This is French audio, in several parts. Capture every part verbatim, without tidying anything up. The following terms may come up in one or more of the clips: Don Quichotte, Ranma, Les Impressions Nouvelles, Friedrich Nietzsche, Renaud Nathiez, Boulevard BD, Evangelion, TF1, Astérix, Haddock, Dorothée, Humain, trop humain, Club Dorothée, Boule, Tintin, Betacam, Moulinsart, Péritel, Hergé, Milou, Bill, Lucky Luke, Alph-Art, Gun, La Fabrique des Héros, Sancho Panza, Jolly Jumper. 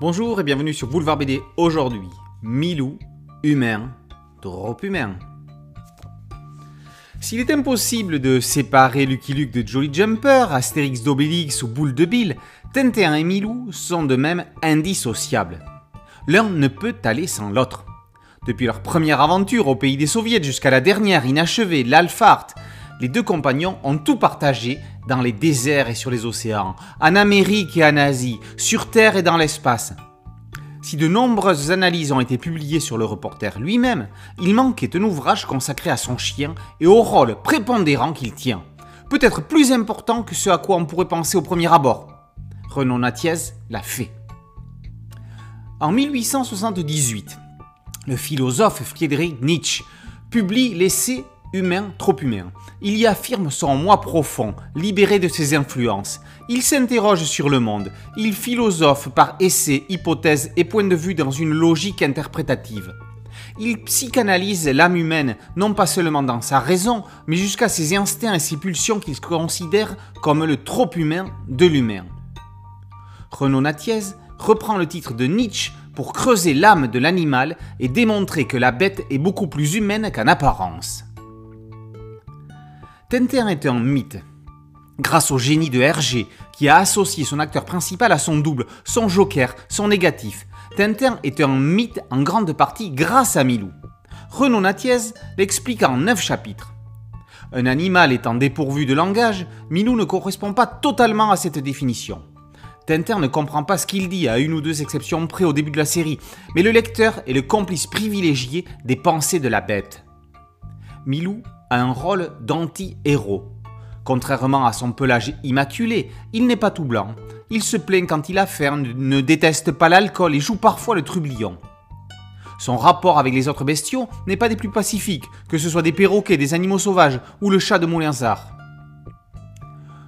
Bonjour et bienvenue sur Boulevard B D. Aujourd'hui, Milou, humain, trop humain. S'il est impossible de séparer Lucky Luke de Jolly Jumper, Astérix d'Obélix ou Boule de Bill, Tintin et Milou sont de même indissociables. L'un ne peut aller sans l'autre. Depuis leur première aventure au pays des soviets jusqu'à la dernière inachevée, l'Alph-Art, les deux compagnons ont tout partagé dans les déserts et sur les océans, en Amérique et en Asie, sur Terre et dans l'espace. Si de nombreuses analyses ont été publiées sur le reporter lui-même, il manquait un ouvrage consacré à son chien et au rôle prépondérant qu'il tient, peut-être plus important que ce à quoi on pourrait penser au premier abord. Renaud Nathiez l'a fait. En mille huit cent soixante-dix-huit, le philosophe Friedrich Nietzsche publie l'essai Humain, trop humain. Il y affirme son moi profond, libéré de ses influences. Il s'interroge sur le monde. Il philosophe par essais, hypothèses et points de vue dans une logique interprétative. Il psychanalyse l'âme humaine, non pas seulement dans sa raison, mais jusqu'à ses instincts et ses pulsions qu'il considère comme le trop humain de l'humain. Renaud Nathiez reprend le titre de Nietzsche pour creuser l'âme de l'animal et démontrer que la bête est beaucoup plus humaine qu'en apparence. Tintin est un mythe, grâce au génie de Hergé, qui a associé son acteur principal à son double, son joker, son négatif. Tintin est un mythe en grande partie grâce à Milou. Renaud Nathiez l'explique en neuf chapitres. Un animal étant dépourvu de langage, Milou ne correspond pas totalement à cette définition. Tintin ne comprend pas ce qu'il dit, à une ou deux exceptions près au début de la série, mais le lecteur est le complice privilégié des pensées de la bête. Milou a un rôle d'anti-héros. Contrairement à son pelage immaculé, il n'est pas tout blanc. Il se plaint quand il a faim, ne déteste pas l'alcool et joue parfois le trublion. Son rapport avec les autres bestiaux n'est pas des plus pacifiques, que ce soit des perroquets, des animaux sauvages ou le chat de Moulinsart.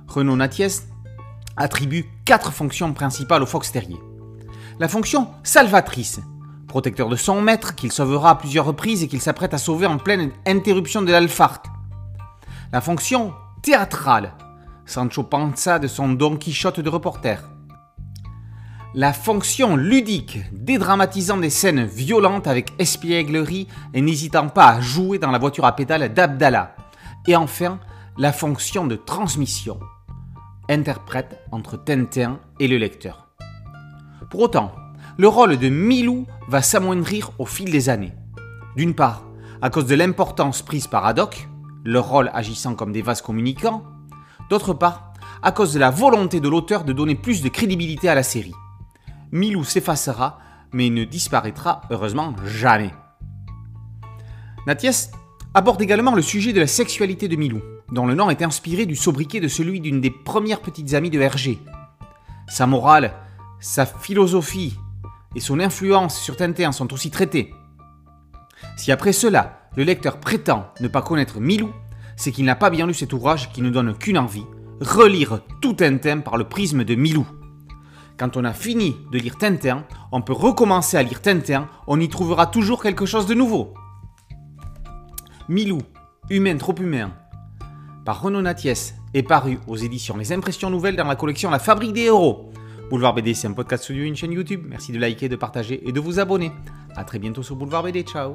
Renaud Nathiez attribue quatre fonctions principales au fox terrier. La fonction salvatrice. Protecteur de son maître, qu'il sauvera à plusieurs reprises et qu'il s'apprête à sauver en pleine interruption de l'Alph-Art. La fonction théâtrale, Sancho Panza de son Don Quichotte de reporter. La fonction ludique, dédramatisant des scènes violentes avec espièglerie et n'hésitant pas à jouer dans la voiture à pédales d'Abdallah. Et enfin, la fonction de transmission, interprète entre Tintin et le lecteur. Pour autant, le rôle de Milou va s'amoindrir au fil des années. D'une part, à cause de l'importance prise par Haddock, leur rôle agissant comme des vases communicants. D'autre part, à cause de la volonté de l'auteur de donner plus de crédibilité à la série. Milou s'effacera, mais ne disparaîtra heureusement jamais. Nathiez aborde également le sujet de la sexualité de Milou, dont le nom est inspiré du sobriquet de celui d'une des premières petites amies de Hergé. Sa morale, sa philosophie et son influence sur Tintin sont aussi traitées. Si après cela, le lecteur prétend ne pas connaître Milou, c'est qu'il n'a pas bien lu cet ouvrage qui ne donne qu'une envie, relire tout Tintin par le prisme de Milou. Quand on a fini de lire Tintin, on peut recommencer à lire Tintin, on y trouvera toujours quelque chose de nouveau. Milou, humain trop humain, par Renaud Nathiez, est paru aux éditions Les Impressions Nouvelles dans la collection La Fabrique des Héros. Boulevard B D, c'est un podcast studio, une chaîne YouTube. Merci de liker, de partager et de vous abonner. A très bientôt sur Boulevard B D. Ciao!